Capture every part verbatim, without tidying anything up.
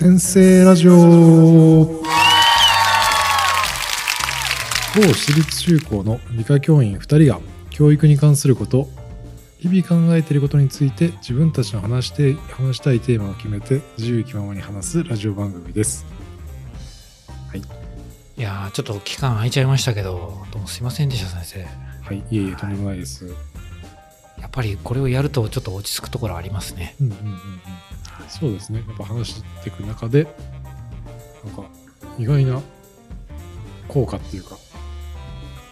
先生ラジオ。某私立中高の理科教員ふたりが教育に関すること、日々考えていることについて自分たちの話して話したいテーマを決めて自由気ままに話すラジオ番組です。はい、いやちょっと期間空いちゃいましたけど、どうもすいませんでした、先生。はい、いえいえ、とんでもないです。はい、やっぱりこれをやるとちょっと落ち着くところありますね。うんうんうんうん、そうですね。やっぱ話していく中でなんか意外な効果っていうか、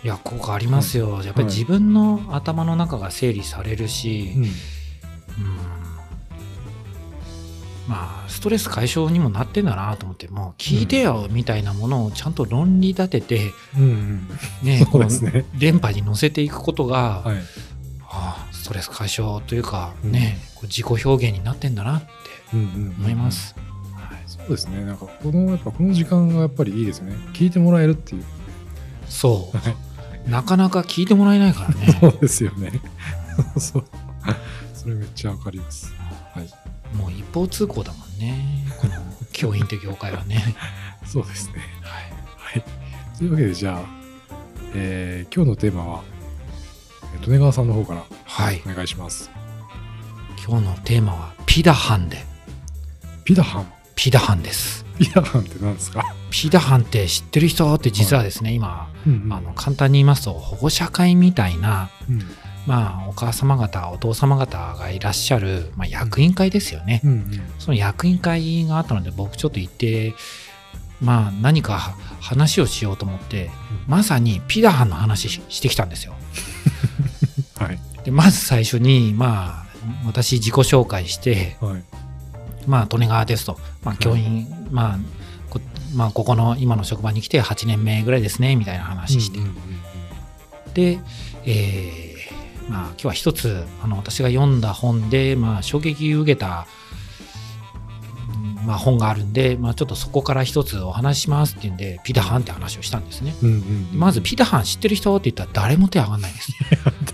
いや効果ありますよ。はい、やっぱり自分の頭の中が整理されるし、はい、うん、まあストレス解消にもなってんだなと思って、もう聞いてよみたいなものをちゃんと論理立てて、うんね、そうですね、連覇に乗せていくことが、はい、ああストレス解消というか、ね、うん、こう自己表現になってんだなって思います。うんうんうんうん、はい、そうですね。なんかこのやっぱこの時間がやっぱりいいですね。聞いてもらえるっていう。そう。はい、なかなか聞いてもらえないからね。そうですよね。そう、それめっちゃわかります。はい。もう一方通行だもんね。この教員という業界はね。そうですね。はい。はい。というわけでじゃあ、えー、今日のテーマは。利根川さんの方からお願いします。はい、今日のテーマはピダハンで。ピダハンピダハンです。ピダハンって何ですか？ピダハンって知ってる人って実はですね、はい、今、うんうん、あの簡単に言いますと保護者会みたいな、うん、まあお母様方お父様方がいらっしゃる、まあ、役員会ですよね。うんうん、その役員会があったので僕ちょっと行って、まあ、何か話をしようと思って、うん、まさにピダハンの話 し, してきたんですよ。はい、でまず最初に、まあ、私自己紹介して、はい、まあ、利根川ですと、まあ、教員、はい、まあ こ, まあ、ここの今の職場に来てはちねんめぐらいですねみたいな話して、うんうんうん、で、えーまあ、今日は一つあの私が読んだ本で、まあ、衝撃を受けた、まあ、本があるんで、まあ、ちょっとそこから一つお話しますっていうんでピダハンって話をしたんですね。うんうんうん、まずピダハン知ってる人って言ったら誰も手上がんないですね。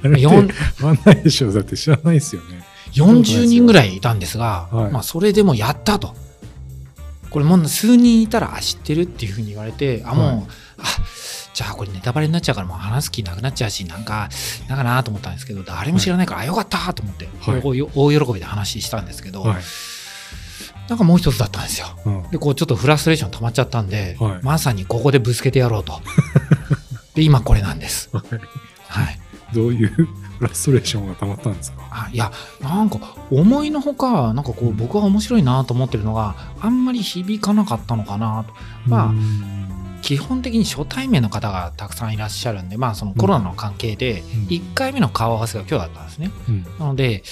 誰も手上がんないでしょ。だって知らないですよね。よんじゅうにんぐらいいたんですが、はい、まあ、それでもやったと、これもう数人いたら知ってるっていうふうに言われて、あもう、はい、あじゃあこれネタバレになっちゃうからもう話す気なくなっちゃうし、なんかなんかなと思ったんですけど、誰も知らないから、はい、あよかったと思って、はい、大喜びで話したんですけど、はい、なんかもう一つだったんですよ。うん、でこうちょっとフラストレーション溜まっちゃったんで、はい、まさにここでぶつけてやろうと。で今これなんです。はいはい、どういうフラストレーションが溜まったんですか？いやなんか思いのほかなんかこう僕は面白いなと思ってるのがあんまり響かなかったのかなと。まあ、うん、基本的に初対面の方がたくさんいらっしゃるんで、まあ、そのコロナの関係でいっかいめの顔合わせが今日だったんですね。うん、なので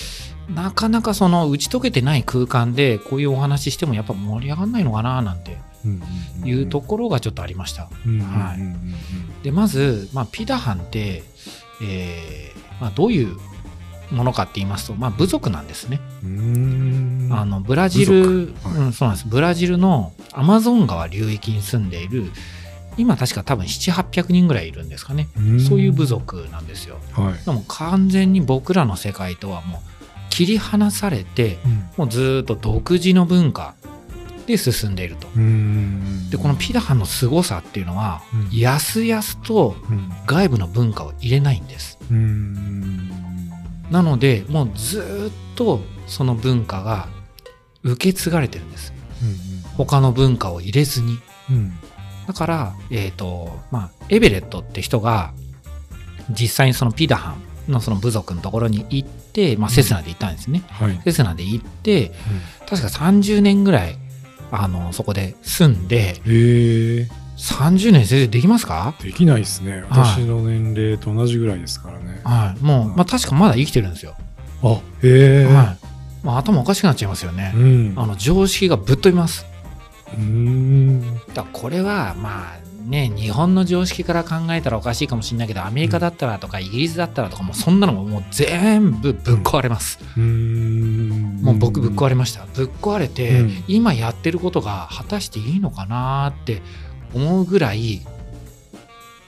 なかなかその打ち解けてない空間でこういうお話してもやっぱ盛り上がんないのかななんていうところがちょっとありました。はい、でまず、まあ、ピダハンって、えーまあ、どういうものかって言いますと、まあ、部族なんですね。うーん、あのブラジル、はい、うん、そうなんです。ブラジルのアマゾン川流域に住んでいる今確か多分ななひゃくはっぴゃくにんぐらいいるんですかね。うそういう部族なんですよ。はい、でも完全に僕らの世界とはもう切り離されて、うん、もうずっと独自の文化で進んでいると。うんでこのピダハンの凄さっていうのは、うん、やすやすと外部の文化を入れないんです。うん、なのでもうずっとその文化が受け継がれてるんです。うんうん、他の文化を入れずに。うんだから、えーとまあ、エベレットって人が実際にそのピダハン の, その部族のところに行って、まあ、セスナで行ったんですね。うんはい、セスナで行って、うん、確かさんじゅうねんぐらいあのそこで住んで。へさんじゅうねん先生できますか？できないですね。私の年齢と同じぐらいですからね。はいはい、もう、はいまあ、確かまだ生きてるんですよ。あへえ、はいまあ、頭おかしくなっちゃいますよね。うん、あの常識がぶっ飛びます。うんだこれはまあね日本の常識から考えたらおかしいかもしれないけどアメリカだったらとかイギリスだったらとかもうそんなのももう全部ぶっ壊れます。うんもう僕ぶっ壊れました。ぶっ壊れて、うん、今やってることが果たしていいのかなって思うぐらい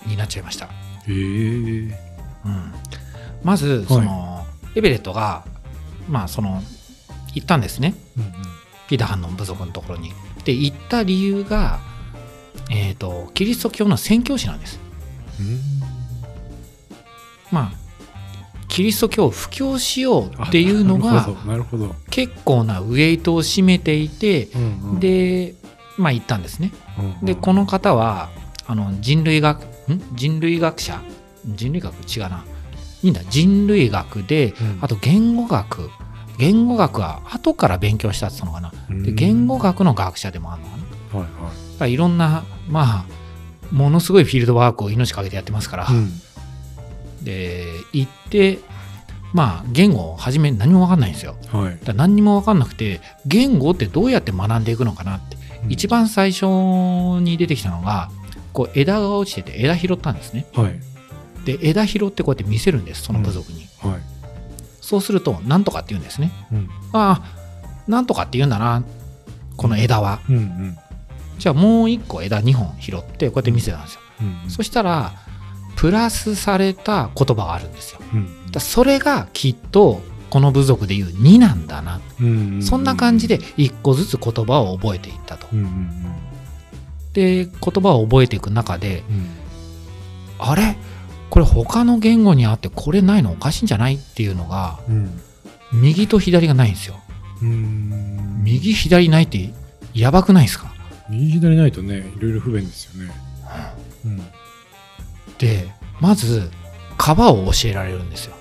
になっちゃいました。へえ、うん、まずその、はい、エベレットがまあその行ったんですね。うんうん、ピダハンの部族のところに。って言った理由が、えーと、キリスト教の宣教師なんです。まあキリスト教を布教しようっていうのが結構なウエイトを占めていて、うんうん、でまあ行ったんですね、うんうん、でこの方はあの人類学ん人類学者人類学違うないいんだ人類学で、うん、あと言語学言語学は後から勉強したって言ったのかなで言語学の学者でもあるのかな、はいはい、だからいろんなまあものすごいフィールドワークを命かけてやってますから、うんで行ってまあ言語を初め何も分かんないんですよ、はい、だ何にも分かんなくて言語ってどうやって学んでいくのかなって、うん、一番最初に出てきたのがこう枝が落ちてて枝拾ったんですね、はい、で枝拾ってこうやって見せるんですその部族に、うんはい、そうするとなんとかって言うんですね、うん、ああなんとかって言うんだなこの枝は、うんうんうん、じゃあもう一個枝にほん拾ってこうやって見せたんですよ、うんうん、そしたらプラスされた言葉があるんですよ、うん、だそれがきっとこの部族でいうになんだな、うんうんうん、そんな感じで一個ずつ言葉を覚えていったと、うんうんうん、で言葉を覚えていく中で、うん、あれこれ他の言語にあってこれないのおかしいんじゃないっていうのが、うん、右と左がないんですよ、うん、右左ないってやばくないですか右左ないとねいろいろ不便ですよね、うんうんでまず川を教えられるんですよ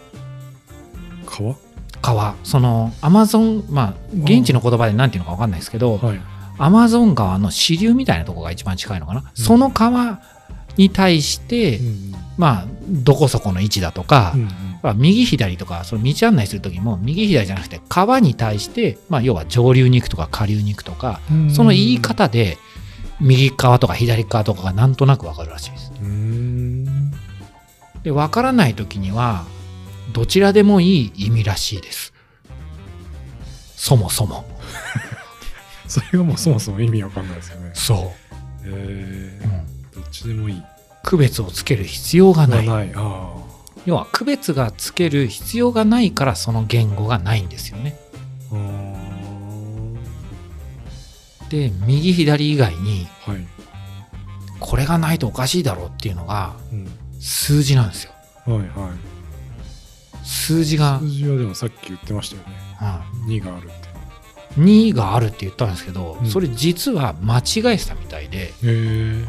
川川そのアマゾンまあ現地の言葉で何ていうのか分かんないですけど、はい、アマゾン川の支流みたいなとこが一番近いのかな、うん、その川に対して、うん、まあどこそこの位置だとか、うんまあ、右左とかその道案内する時も右左じゃなくて川に対して、まあ、要は上流に行くとか下流に行くとか、うん、その言い方で右側とか左側とかがなんとなく分かるらしいです。うーんで分からない時にはどちらでもいい意味らしいです。そもそもそれがもうそもそも意味わかんないですよね。そう。えーうん、どっちでもいい。区別をつける必要がない。ないあ要は区別がつける必要がないからその言語がないんですよね。で右左以外に、はい、これがないとおかしいだろうっていうのが、うん、数字なんですよ、はいはい、数字が数字はでもさっき言ってましたよね、うん、にがあるってにがあるって言ったんですけど、うん、それ実は間違えてたみたいで、うん、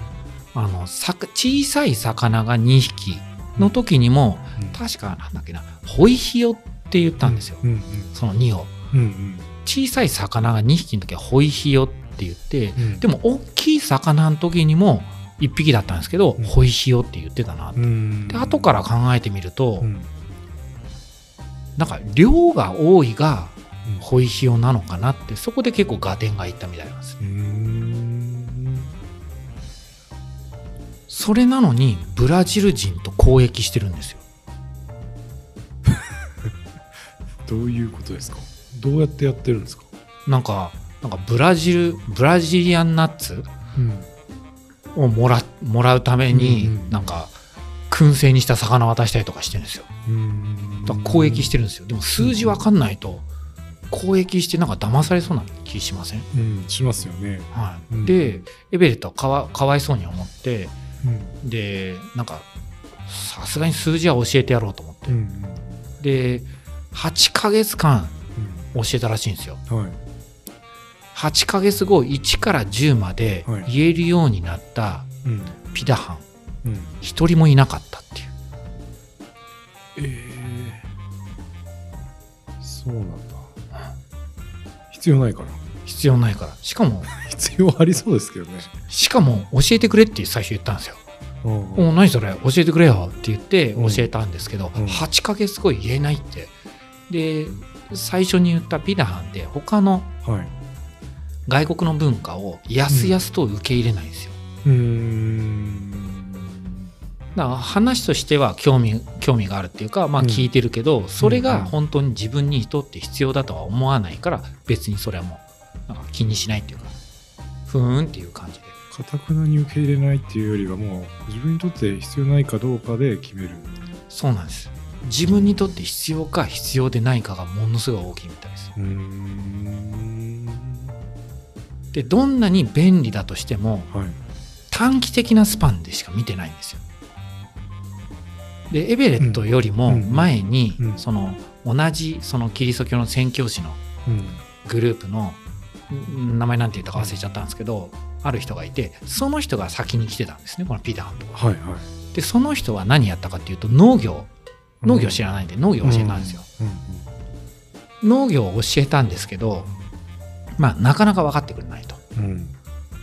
あの小さい魚がにひきの時にも、うん、確かなんだっけなホイヒヨって言ったんですよ、うんうんうん、そのにを、うんうん、小さい魚がにひきの時はホイヒヨってって言って、うん、でも大きい魚の時にもいっぴきだったんですけど、うん、ホイヒヨって言ってたなって、うん、で後から考えてみると、うん、なんか量が多いがホイヒヨなのかなってそこで結構合点がいったみたいなんです、うん、それなのにブラジル人と交易してるんですよどういうことですかどうやってやってるんですかなんかなんかブラジルブラジリアンナッツをも ら, もらうために、うんうん、なんか燻製にした魚渡したりとかしてるんですよ、うん、だから交易してるんですよでも数字分かんないと交易してなんか騙されそうな気しません、うん、しますよね、はいうん、でエベレットはか わ, かわいそうに思って、うん、でなんかさすがに数字は教えてやろうと思って、うんうん、ではちかげつかん教えたらしいんですよ、うんはいはちかげつごいちからじゅうまで言えるようになったピダハン一、はいうんうん、人もいなかったっていう、えー、そうなんだ必要ないから必要ないからしかも必要ありそうですけどねしかも教えてくれって最初言ったんですよおうおうお何それ教えてくれよって言って教えたんですけど、うん、はちかげつご言えないってで最初に言ったピダハンって他の、はい外国の文化をやすやすと受け入れないんですよ、うん、うーんだから話としては興味、興味があるっていうか、まあ、聞いてるけど、うん、それが本当に自分にとって必要だとは思わないから別にそれはもうなんか気にしないっていうかふーんっていう感じで堅くなに受け入れないっていうよりはもう自分にとって必要ないかどうかで決めるそうなんです自分にとって必要か必要でないかがものすごい大きいみたいですうーんでどんなに便利だとしても、はい、短期的なスパンでしか見てないんですよ。でエベレットよりも前に、うんうん、その同じそのキリスト教の宣教師のグループの、うん、名前なんて言ったか忘れちゃったんですけど、ある人がいて、その人が先に来てたんですね、このピーターハントが、はいはい、でその人は何やったかっていうと、農業農業知らないんで、農業教えたんですよ、うんうんうん、農業を教えたんですけど、まあ、なかなか分かってくれないと、うん、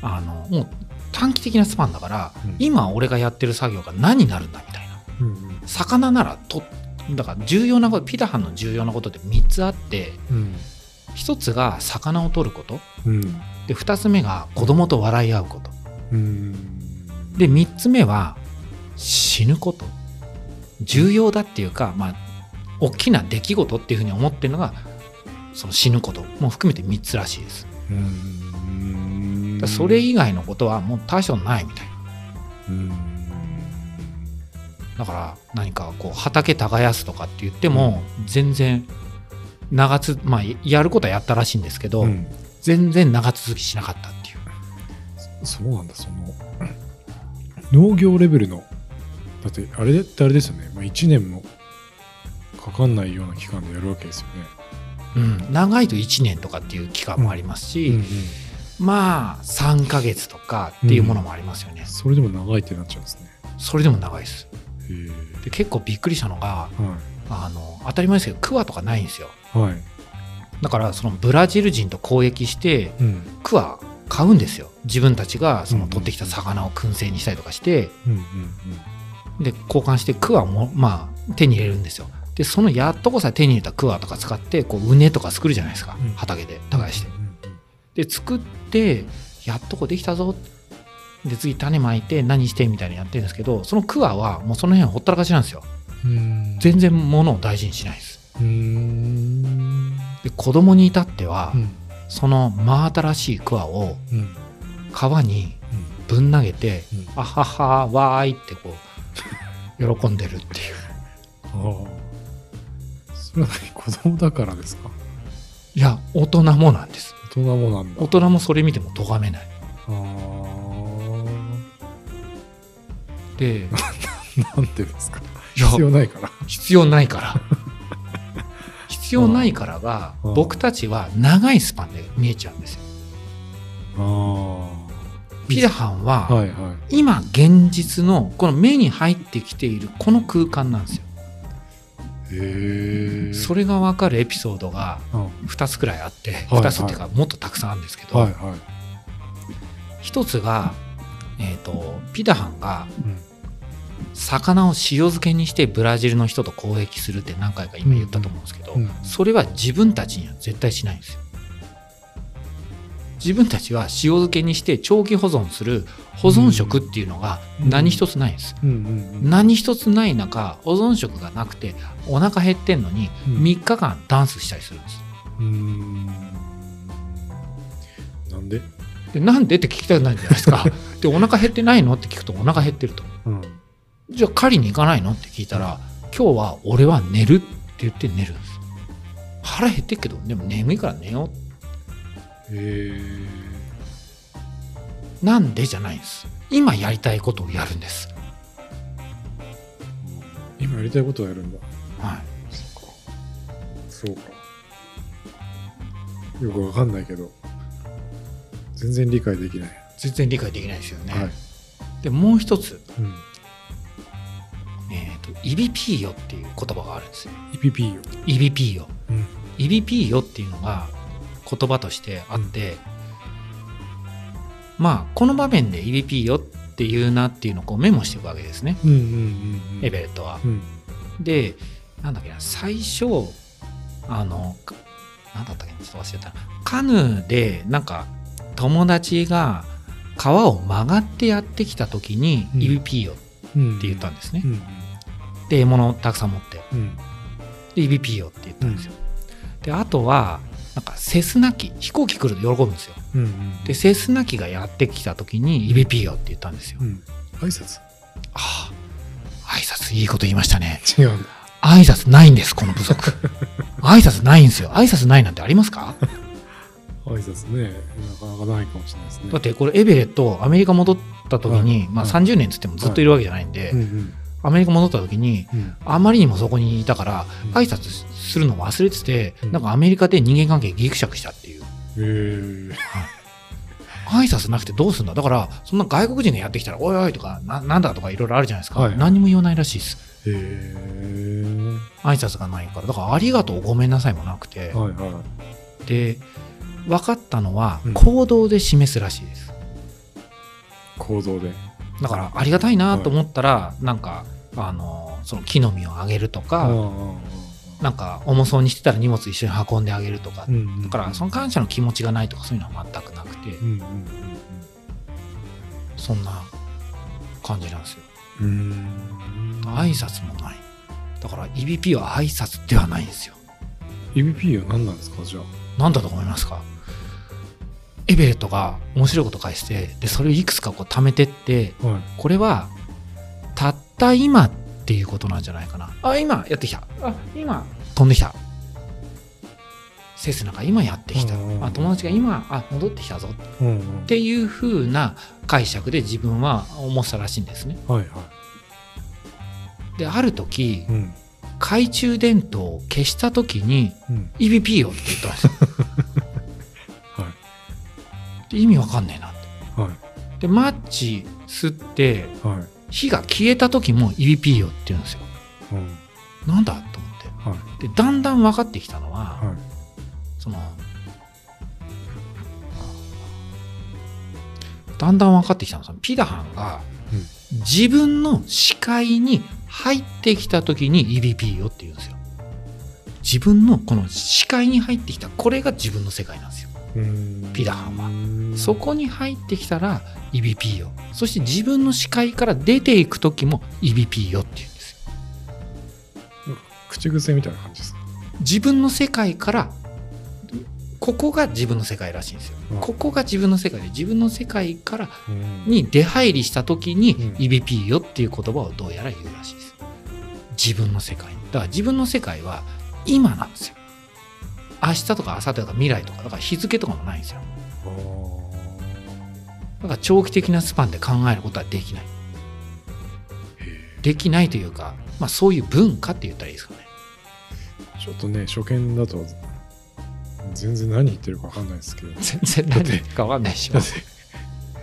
あのもう短期的なスパンだから、うん、今俺がやってる作業が何になるんだみたいな、うんうん、魚ならとだから重要なこと、ピーターハンの重要なことってみっつあって、うん、ひとつが魚を取ること、うん、でふたつめが子供と笑い合うこと、うん、でみっつめは死ぬこと、重要だっていうか、まあ、大きな出来事っていうふうに思ってるのがその死ぬことも含めてみっつらしいです。うーん、だそれ以外のことはもう対象ないみたいな。うーん、だから何かこう畑耕すとかって言っても全然長つ、まあ、やることはやったらしいんですけど、うん、全然長続きしなかったっていう。そうなんだ。その農業レベルのだってあれだってあれですよね、まあ、いちねんもかかんないような期間でやるわけですよね。うん、長いといちねんとかっていう期間もありますし、うんうんうん、まあさんかげつとかっていうものもありますよね、うん、それでも長いってなっちゃうんですね。それでも長いです。へで結構びっくりしたのが、はい、あの当たり前ですけどクワとかないんですよ、はい、だからそのブラジル人と交易して、うん、クワ買うんですよ。自分たちがその取ってきた魚を燻製にしたりとかして、うんうんうん、で交換してクワも、まあ、手に入れるんですよ。でそのやっとこさ手に入れたクワとか使ってこう畝とか作るじゃないですか、うん、畑で耕して、うんうんうん、で作ってやっとこできたぞで次種まいて何してみたいなやってるんですけど、そのクワはもうその辺ほったらかしなんですよ。うーん、全然物を大事にしないです。うーん、で子供に至っては、うん、その真新しいクワを川にぶん投げて、うんうん、あははわーいってこう喜んでるっていう。ああ、それは子供だからですか？いや、大人もなんです。大人もなんだ。大人もそれ見ても咎めない。あでなんてですか？必要ないから。必要ないから。必要ないからが僕たちは長いスパンで見えちゃうんですよ。あピラハンは、はいはい、今現実のこの目に入ってきているこの空間なんですよ。へそれが分かるエピソードがふたつくらいあって、うん、ふたつっていうかもっとたくさんあるんですけど、はいはい、ひとつが、えー、とピダハンが魚を塩漬けにしてブラジルの人と交易するって何回か今言ったと思うんですけど、うんうん、それは自分たちには絶対しないんですよ。自分たちは塩漬けにして長期保存する保存食っていうのが何一つないんです、うんうんうんうん、何一つない中保存食がなくてお腹減ってんのにみっかかんダンスしたりするんです、うん、うーんなんで？でなんでって聞きたくないじゃないですか。でお腹減ってないのって聞くとお腹減ってると、うん、じゃあ狩りに行かないのって聞いたら、うん、今日は俺は寝るって言って寝るんです。腹減ってるけどでも眠いから寝ようって。へなんでじゃないんです。今やりたいことをやるんです。今やりたいことをやるんだ。はい、そうかそうか、よくわかんないけど全然理解できない。全然理解できないですよね、はい、でもう一つ、うん、えーと イービーピー よっていう言葉があるんですよ。 イービーピー よ イービーピー よ、うん、イービーピー よっていうのが言葉としてあって、うん、まあこの場面で イービーピー よっていうなっていうのをこうメモしていくわけですね、うんうんうんうん、エベレットは、うん、でなんだっけな最初あのなんだったっけちょっと忘れたなカヌーでなんか友達が川を曲がってやってきた時に イービーピー よって言ったんですね、うんうんうん、で獲物をたくさん持って、うん、で イービーピー よって言ったんですよ、うん、であとはなんかセスナ機飛行機来ると喜ぶんですよ、うんうん、でセスナ機がやってきた時に イービーピー よって言ったんですよ、うん、挨拶ああ挨拶いいこと言いましたね。違うんだ。挨拶ないんですこの部族。挨拶ないんですよ。挨拶ないなんてありますか？挨拶ね、なかなかないかもしれないですね。だってこれエベレットアメリカ戻った時に、はいまあ、さんじゅうねんつってもずっといるわけじゃないんで、はいうんうん、アメリカ戻った時に、うん、あまりにもそこにいたから挨拶するの忘れてて、うん、なんかアメリカで人間関係ギクシャクしたっていう、うん、挨拶なくてどうすんだ。だからそんな外国人がやってきたらおいおいとか な, なんだとかいろいろあるじゃないですか、はい、何も言わないらしいです。へー、挨拶がないから。だからありがとうごめんなさいもなくて、はいはい、で分かったのは行動で示すらしいです、うん、行動で。だからありがたいなと思ったら、はい、なんかあのその木の実をあげるとか、なんか重そうにしてたら荷物一緒に運んであげるとか、うんうん、だからその感謝の気持ちがないとかそういうのは全くなくて、うんうんうんうん、そんな感じなんですよ。うーん、挨拶もない。だから イービーピー は挨拶ではないんですよ。 イービーピー は何なんですか。じゃあ何だと思いますか。エベレットが面白いこと返して、でそれをいくつかこう貯めてって、はい、これはたった今っていうことなんじゃないかな。あ、今やってきた、あ、今飛んできた、セスナが今やってきた、うんうん、あ、友達が今あ戻ってきたぞ、うんうん、っていう風な解釈で自分は思ったらしいんですね、はいはい、である時、うん、懐中電灯を消した時に、うん、イービーピー をって言ったんですよ、はい、で意味わかんねえなって、はい、でマッチ吸って、はい火が消えた時も イービーピー よって言うんですよ、うん、なんだと思って、はい、でだんだん分かってきたのは、はい、そのだんだん分かってきたのはピダハンが、うん、自分の視界に入ってきた時に イービーピー よって言うんですよ。自分のこの視界に入ってきた、これが自分の世界なんですよ。うーん、ピダハンはそこに入ってきたら イービーピー よ、そして自分の視界から出ていく時も イービーピー よって言うんですよ。口癖みたいな感じですか。自分の世界から、ここが自分の世界らしいんですよ、うん、ここが自分の世界で、自分の世界からに出入りした時に イービーピー よっていう言葉をどうやら言うらしいです。自分の世界だから、自分の世界は今なんですよ。明日とか明後日とか未来とか、だから日付とかもないんですよ。だから長期的なスパンで考えることはできない、できないというか、まあ、そういう文化って言ったらいいですかね。ちょっとね、初見だと全然何言ってるか分かんないですけど、全然何言ってるか分かんないします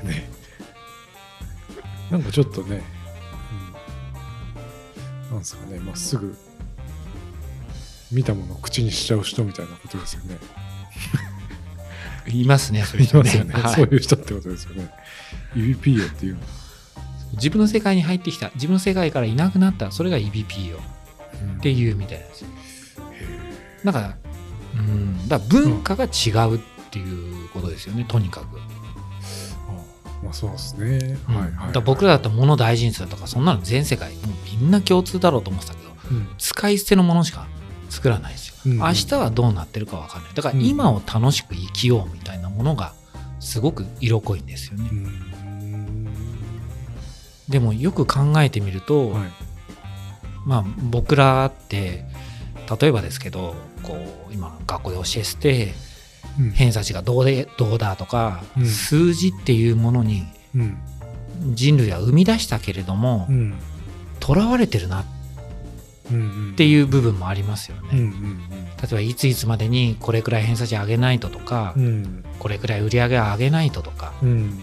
ね。なんかちょっとね、うん、なんですかね、まっすぐ見たものを口にしちゃう人みたいなことですよね。いますね、そういう人ね。いますよね、はい、そういう人ってことですよね。 イービーピー よっていうの、自分の世界に入ってきた、自分の世界からいなくなった、それが イービーピー よっていうみたいなんですよ、うん、だから、うん、だから文化が違うっていうことですよね、うん、とにかく。あ、まあ、そうですね、うん、はいはいはい、だ僕らだったら物大事にするとか、そんなの全世界もうみんな共通だろうと思ってたけど、うん、使い捨てのものしか作らないですよ、うんうん、明日はどうなってるか分かんない。だから今を楽しく生きようみたいなものがすごく色濃いんですよね、うん、でもよく考えてみると、はい、まあ僕らって例えばですけど、こう今学校で教え捨て、うん、偏差値がどうでどうだとか、うん、数字っていうものに人類は生み出したけれども、とらわれてるなってうんうん、っていう部分もありますよね、うんうんうん、例えばいついつまでにこれくらい偏差値上げないととか、うん、これくらい売り上げ上げないととか、うん、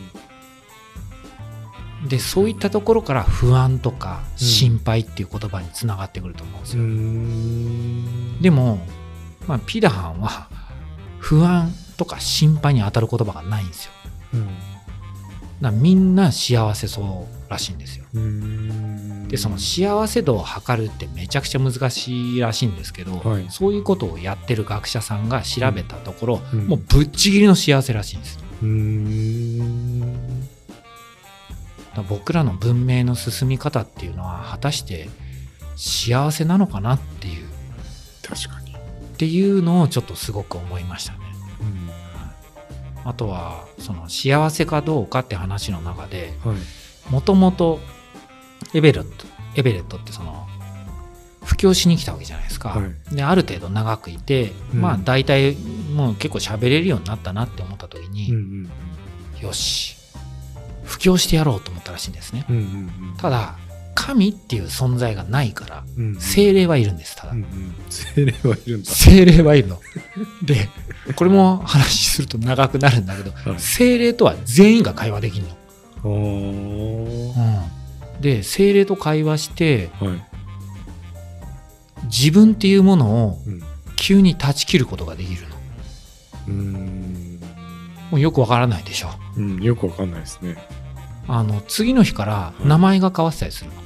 でそういったところから不安とか心配っていう言葉につながってくると思うんですよ、うん、でも、まあ、ピダハンは不安とか心配に当たる言葉がないんですよ、うん、だからみんな幸せそうらしいんですよ。でその幸せ度を測るってめちゃくちゃ難しいらしいんですけど、はい、そういうことをやってる学者さんが調べたところ、うん、もうぶっちぎりの幸せらしいんです。うーん、僕らの文明の進み方っていうのは果たして幸せなのかなっていう、確かにっていうのをちょっとすごく思いましたね、うん、あとはその幸せかどうかって話の中で、はい、もともとエベレット、エベレットってその布教しに来たわけじゃないですか、はい、である程度長くいて、うん、まあ大体もう結構喋れるようになったなって思った時に、うんうん、よし布教してやろうと思ったらしいんですね、うんうんうん、ただ神っていう存在がないから、うんうん、精霊はいるんです。ただ、うんうん、精霊はいるんだ。精霊はいるので、これも話すると長くなるんだけど、はい、精霊とは全員が会話できるの。おー、うん、で精霊と会話して、はい、自分っていうものを急に断ち切ることができるの。うーん、もうよくわからないでしょ、うん、よくわかんないですね。あの次の日から名前が変わってたりするの、はい。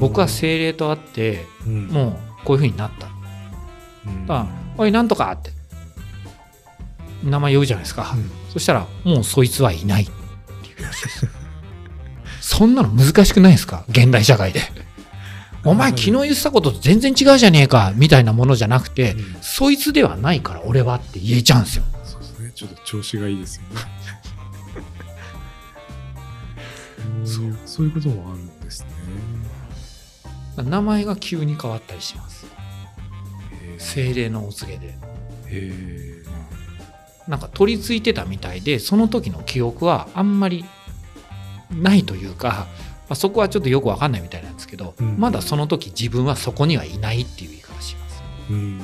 僕は精霊と会って、うん、もうこういう風になった、うん、だからおいなんとかって名前呼ぶじゃないですか、うん、そしたらもうそいつはいないっていうそんなの難しくないですか現代社会でお前昨日言ってたことと全然違うじゃねえかみたいなものじゃなくて、うん、そいつではないから俺はって言えちゃうんですよ。そうですね、ちょっと調子がいいですよねそう、そういうこともあるんですね。名前が急に変わったりします。精霊のお告げで。へー。なんか取り付いてたみたいで、その時の記憶はあんまりないというか、まあ、そこはちょっとよく分かんないみたいなんですけど、うん、まだその時自分はそこにはいないっていう言い方します。うん、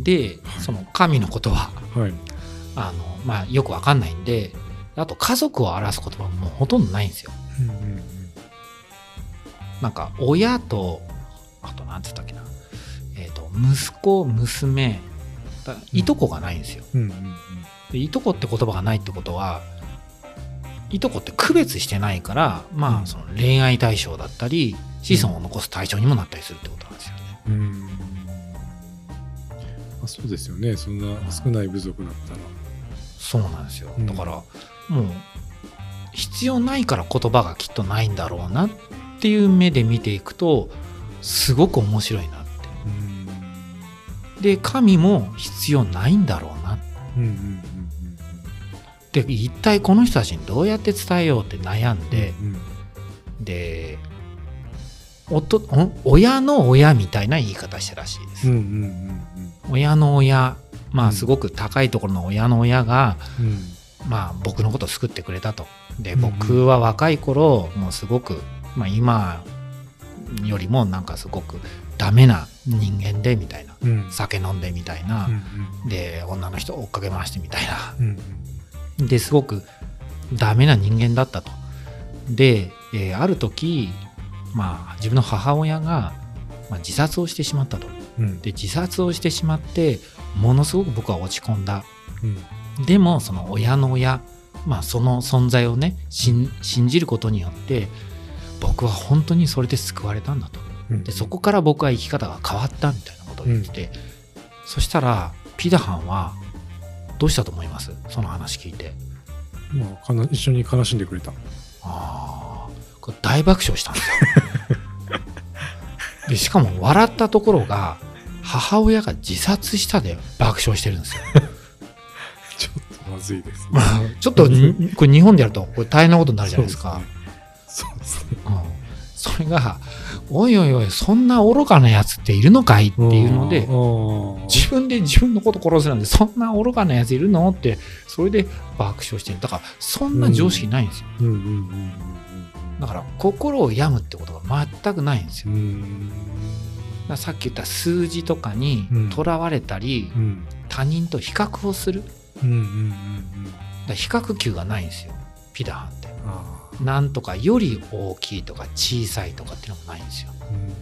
で、その神のことは、はい、あのまあ、よく分かんないんで、あと家族を表す言葉ももうほとんどないんですよ、うんうんうん、なんか親とあと何て言ったっけな、えー、と息子娘だいとこがないんですよ、うんうんうんうん、でいとこって言葉がないってことはいとこって区別してないから、まあ、その恋愛対象だったり子孫を残す対象にもなったりするってことなんですよね、うんうん、あ、そうですよね。そんな少ない部族だったら、そうなんですよ。だから、うん、もう必要ないから言葉がきっとないんだろうなっていう目で見ていくとすごく面白いなって、うん、で神も必要ないんだろうな、うんうんうんうん、で一体この人たちにどうやって伝えようって悩んで、うんうん、でおと親の親みたいな言い方したらしいです、うんうんうんうん、親の親、まあ、すごく高いところの親の親が、うん、まあ、僕のことを救ってくれたと。で僕は若い頃もうすごく、まあ、今よりもなんかすごくダメな人間でみたいな、うん、酒飲んでみたいな、うん、で女の人追っかけ回してみたいな、うん、ですごくダメな人間だったと。で、えー、ある時、まあ、自分の母親が、まあ、自殺をしてしまったと。で自殺をしてしまってものすごく僕は落ち込んだ、うん、でもその親の親、まあ、その存在をね信じることによって僕は本当にそれで救われたんだと、うん、でそこから僕は生き方が変わったみたいなことを言ってて、うん、そしたらピダハンはどうしたと思います？その話聞いて、まあ、かな一緒に悲しんでくれた。あー、これ大爆笑したんですよでしかも笑ったところが母親が自殺したで爆笑してるんですよちょっとまずいですね、まあ、ちょっとこれ日本でやるとこれ大変なことになるじゃないですか。そうですね、うん、それがおいおいおいそんな愚かなやつっているのかいっていうので自分で自分のこと殺すなんてそんな愚かなやついるのってそれで爆笑してる。だからそんな常識ないんですよ、うんうんうんうん、だから心を病むってことが全くないんですよ。うん、さっき言った数字とかにとらわれたり、うん、他人と比較をする、うんうんうんうん、だ比較級がないんですよピダハンって。あ、なんとかより大きいとか小さいとかっていうのもないんですよ、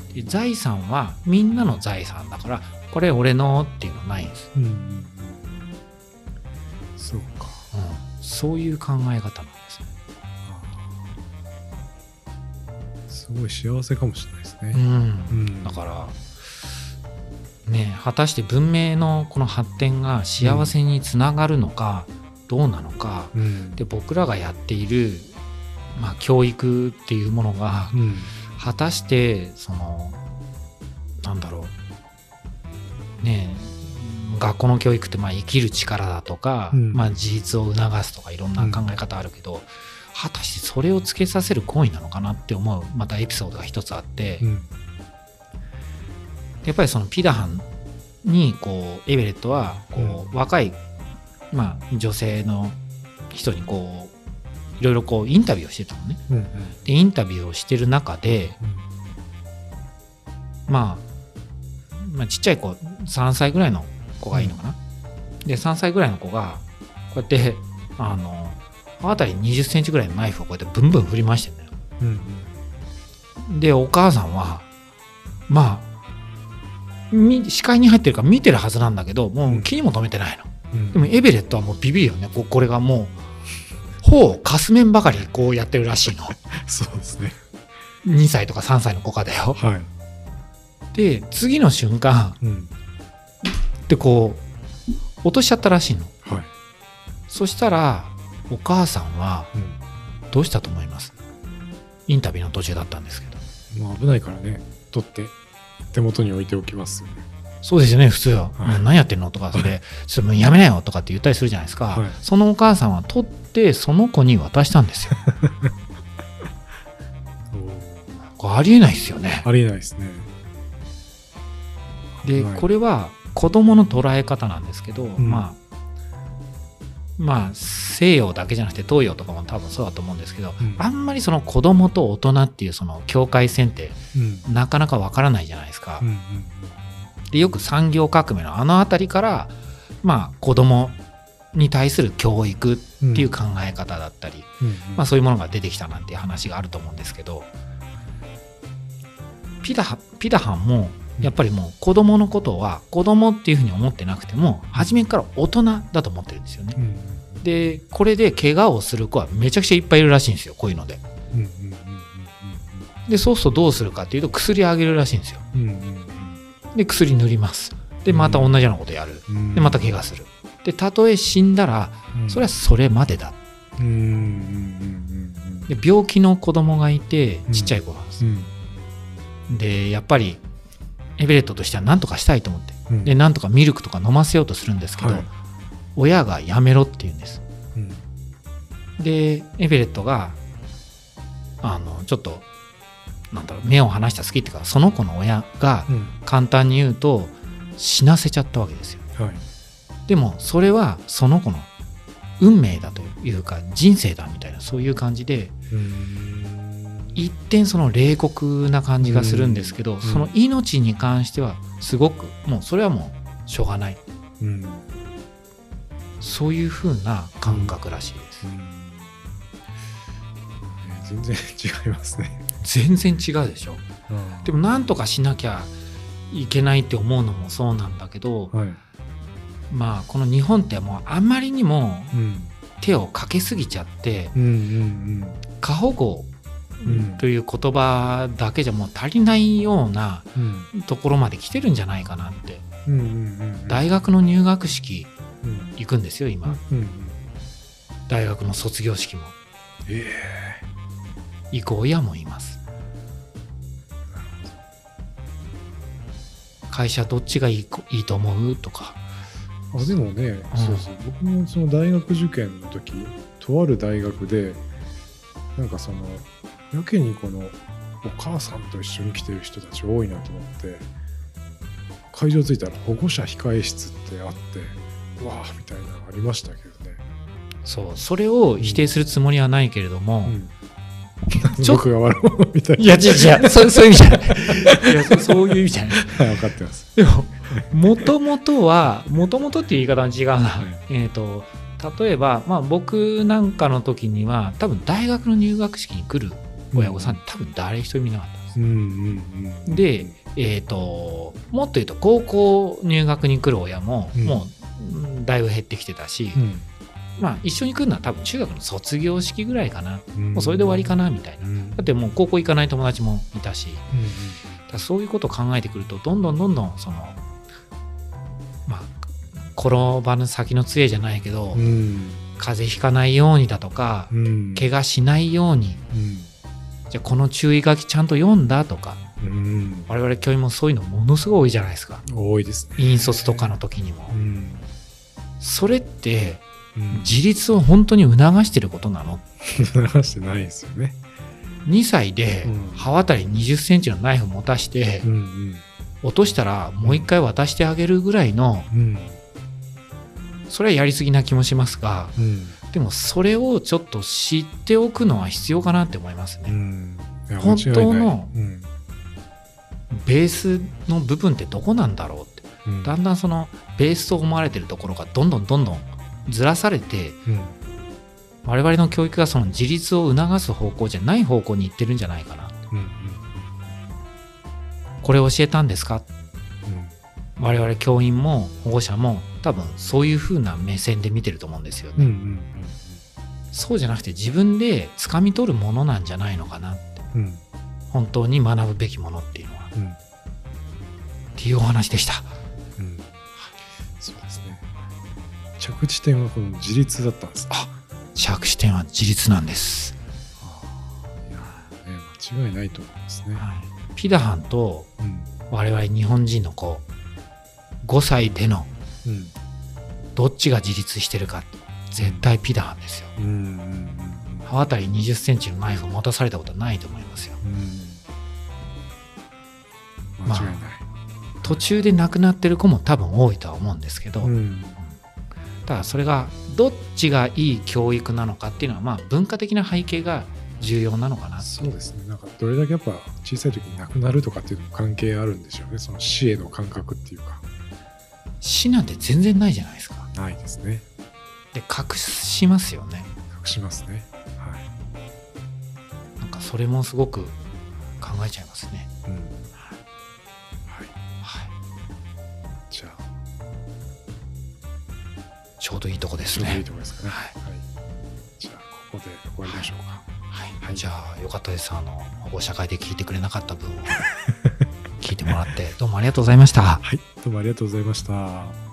うん、で財産はみんなの財産だからこれ俺のっていうのないんです、うんうん、そうか、うん、そういう考え方なんですね。すごい幸せかもしれないですね、うんうん、だから、ね、果たして文明のこの発展が幸せにつながるのかどうなのか、うん、で僕らがやっている、まあ、教育っていうものが、うん、果たしてそのなんだろう、ね、学校の教育ってまあ生きる力だとか、うん、まあ、自立を促すとかいろんな考え方あるけど、うん、果たしてそれをつけさせる行為なのかなって思うまたエピソードが一つあって、うん、やっぱりそのピダハンにこうエベレットはこう若い、まあ、女性の人にこういろいろこうインタビューをしてたのね、うんうん、でインタビューをしてる中で、うん、まあ、まあちっちゃい子さんさいぐらいの子がいいのかな、うん、でさんさいぐらいの子がこうやってあのあたりにじゅっセンチぐらいのナイフをこうやってブンブン振り回してるんだよ、うんうん、でお母さんはまあ視界に入ってるから見てるはずなんだけどもう気にも留めてないの、うん、でもエベレットはもうビビるよね。 こ, これがもう頬をかすめんばかりこうやってるらしいのそうですね、にさいとかさんさいの子かだよ、はい、で次の瞬間、うん、でこう落としちゃったらしいの、はい、そしたらお母さんはどうしたと思います、うん、インタビューの途中だったんですけど、まあ、危ないからね取って手元に置いておきますよね。そうですよね普通は、はい、何やってんのとかそれ、はい、ちょっともうやめなよとかって言ったりするじゃないですか、はい、そのお母さんは取ってその子に渡したんですよこれありえないですよね。ありえないですね。で、はい、これは子どもの捉え方なんですけど、うん、まあまあ西洋だけじゃなくて東洋とかも多分そうだと思うんですけど、うん、あんまりその子供と大人っていうその境界線ってなかなかわからないじゃないですか、うんうんうん、でよく産業革命のあの辺りからまあ子供に対する教育っていう考え方だったり、うんうんうん、まあ、そういうものが出てきたなんていう話があると思うんですけど、ピダハ、ピダハンもやっぱりもう子供のことは子供っていうふうに思ってなくても初めから大人だと思ってるんですよね、うん、でこれで怪我をする子はめちゃくちゃいっぱいいるらしいんですよこういうので、うんうんうんうん、でそうするとどうするかっていうと薬あげるらしいんですよ、うんうん、で薬塗りますでまた同じようなことやる、うん、でまた怪我するでたとえ死んだらそれはそれまでだ、うんうんうんうん、で病気の子供がいてちっちゃい子なんです、うんうん、でやっぱりエベレットとしては何とかしたいと思って、うん、で何とかミルクとか飲ませようとするんですけど、はい、親がやめろって言うんです、うん、でエベレットがあのちょっとなんだろう目を離した隙っていうかその子の親が簡単に言うと、うん、死なせちゃったわけですよ、はい、でもそれはその子の運命だというか人生だみたいなそういう感じで、うーん、一見その冷酷な感じがするんですけど、うん、その命に関してはすごくもうそれはもうしょうがない、うん、そういう風な感覚らしいです、うんうん、全然違いますね。全然違うでしょ、うん、でもなんとかしなきゃいけないって思うのもそうなんだけど、はい、まあこの日本ってもうあまりにも手をかけすぎちゃって、うんうんうんうん、過保護うん、という言葉だけじゃもう足りないようなところまで来てるんじゃないかなって、うんうんうんうん、大学の入学式行くんですよ今、うんうん、大学の卒業式も、えー、行く親もいます。会社どっちがいい、いいと思うとか。あでもね、うん、そうそう僕もその大学受験の時とある大学でなんかそのやけにこのお母さんと一緒に来てる人たち多いなと思って会場着いたら保護者控え室ってあってわーみたいなのありましたけどね。そうそれを否定するつもりはないけれども、うん、ちょっと僕が悪者みたいな。いや違う違うそ, そういう意味じゃないいや そ, そういう意味じゃない分かってます。でももともとはもともとっていう言い方は違うな、はい、えっ、ー、と例えば、まあ、僕なんかの時には多分大学の入学式に来る親御さん多分誰一人見なかったんです、うんうんうん、で、えーと、もっと言うと高校入学に来る親も、うん、もうだいぶ減ってきてたし、うん、まあ一緒に来るのは多分中学の卒業式ぐらいかな、うん、もうそれで終わりかなみたいな、うん、だってもう高校行かない友達もいたし、うんうん、だそういうことを考えてくるとどんどんどんどんそのまあ転ばぬ先の杖じゃないけど、うん、風邪ひかないようにだとか、うん、怪我しないように、うんじゃこの注意書きちゃんと読んだとか、うん、我々教員もそういうのものすごい多いじゃないですか。多いですね。引率とかの時にも、うん、それって、うん、自立を本当に促してることなの？促してないですよね。にさいで刃渡りにじゅっセンチのナイフ持たして、うんうん、落としたらもう一回渡してあげるぐらいの、うん、それはやりすぎな気もしますが、うん、でもそれをちょっと知っておくのは必要かなって思いますね、うん、いや、間違いない。本当のベースの部分ってどこなんだろうって、うん、だんだんそのベースと思われてるところがどんどんどんどんずらされて、うん、我々の教育がその自立を促す方向じゃない方向に行ってるんじゃないかな、うんうん、これ教えたんですか、うん、我々教員も保護者も多分そういう風な目線で見てると思うんですよね、うんうんうん、そうじゃなくて自分で掴み取るものなんじゃないのかなって、うん、本当に学ぶべきものっていうのは、うん、っていうお話でした、うん、そうですね。着地点はこの自立だったんですか。あ、着地点は自立なんです。いや、ね、間違いないと思いますね、はい。ピダハンと我々日本人の子、うん、ごさいでのどっちが自立してるかって絶対ピダハンですよ、うんうんうん、刃渡りにじゅっセンチのナイフを持たされたことはないと思いますよ、うん、間違いない。まあ、途中で亡くなってる子も多分多いとは思うんですけど、うん、ただそれがどっちがいい教育なのかっていうのは、まあ文化的な背景が重要なのかな。そうですね。なんかどれだけやっぱ小さい時に亡くなるとかっていうのも関係あるんでしょうね。その死への感覚っていうか。死なんて全然ないじゃないですか。ないですね。で隠しますよね。隠しますね。はい。なんかそれもすごく考えちゃいますね。うん。はいはい。はい、じゃあちょうどいいとこですね。ちょうどいいとこですかね。はい。はい、じゃあここで終わりましょうか。はいはいはい、じゃあよかったです。あの保護者会で聞いてくれなかった分を聞いてもらってどうもありがとうございました。はい、どうもありがとうございました。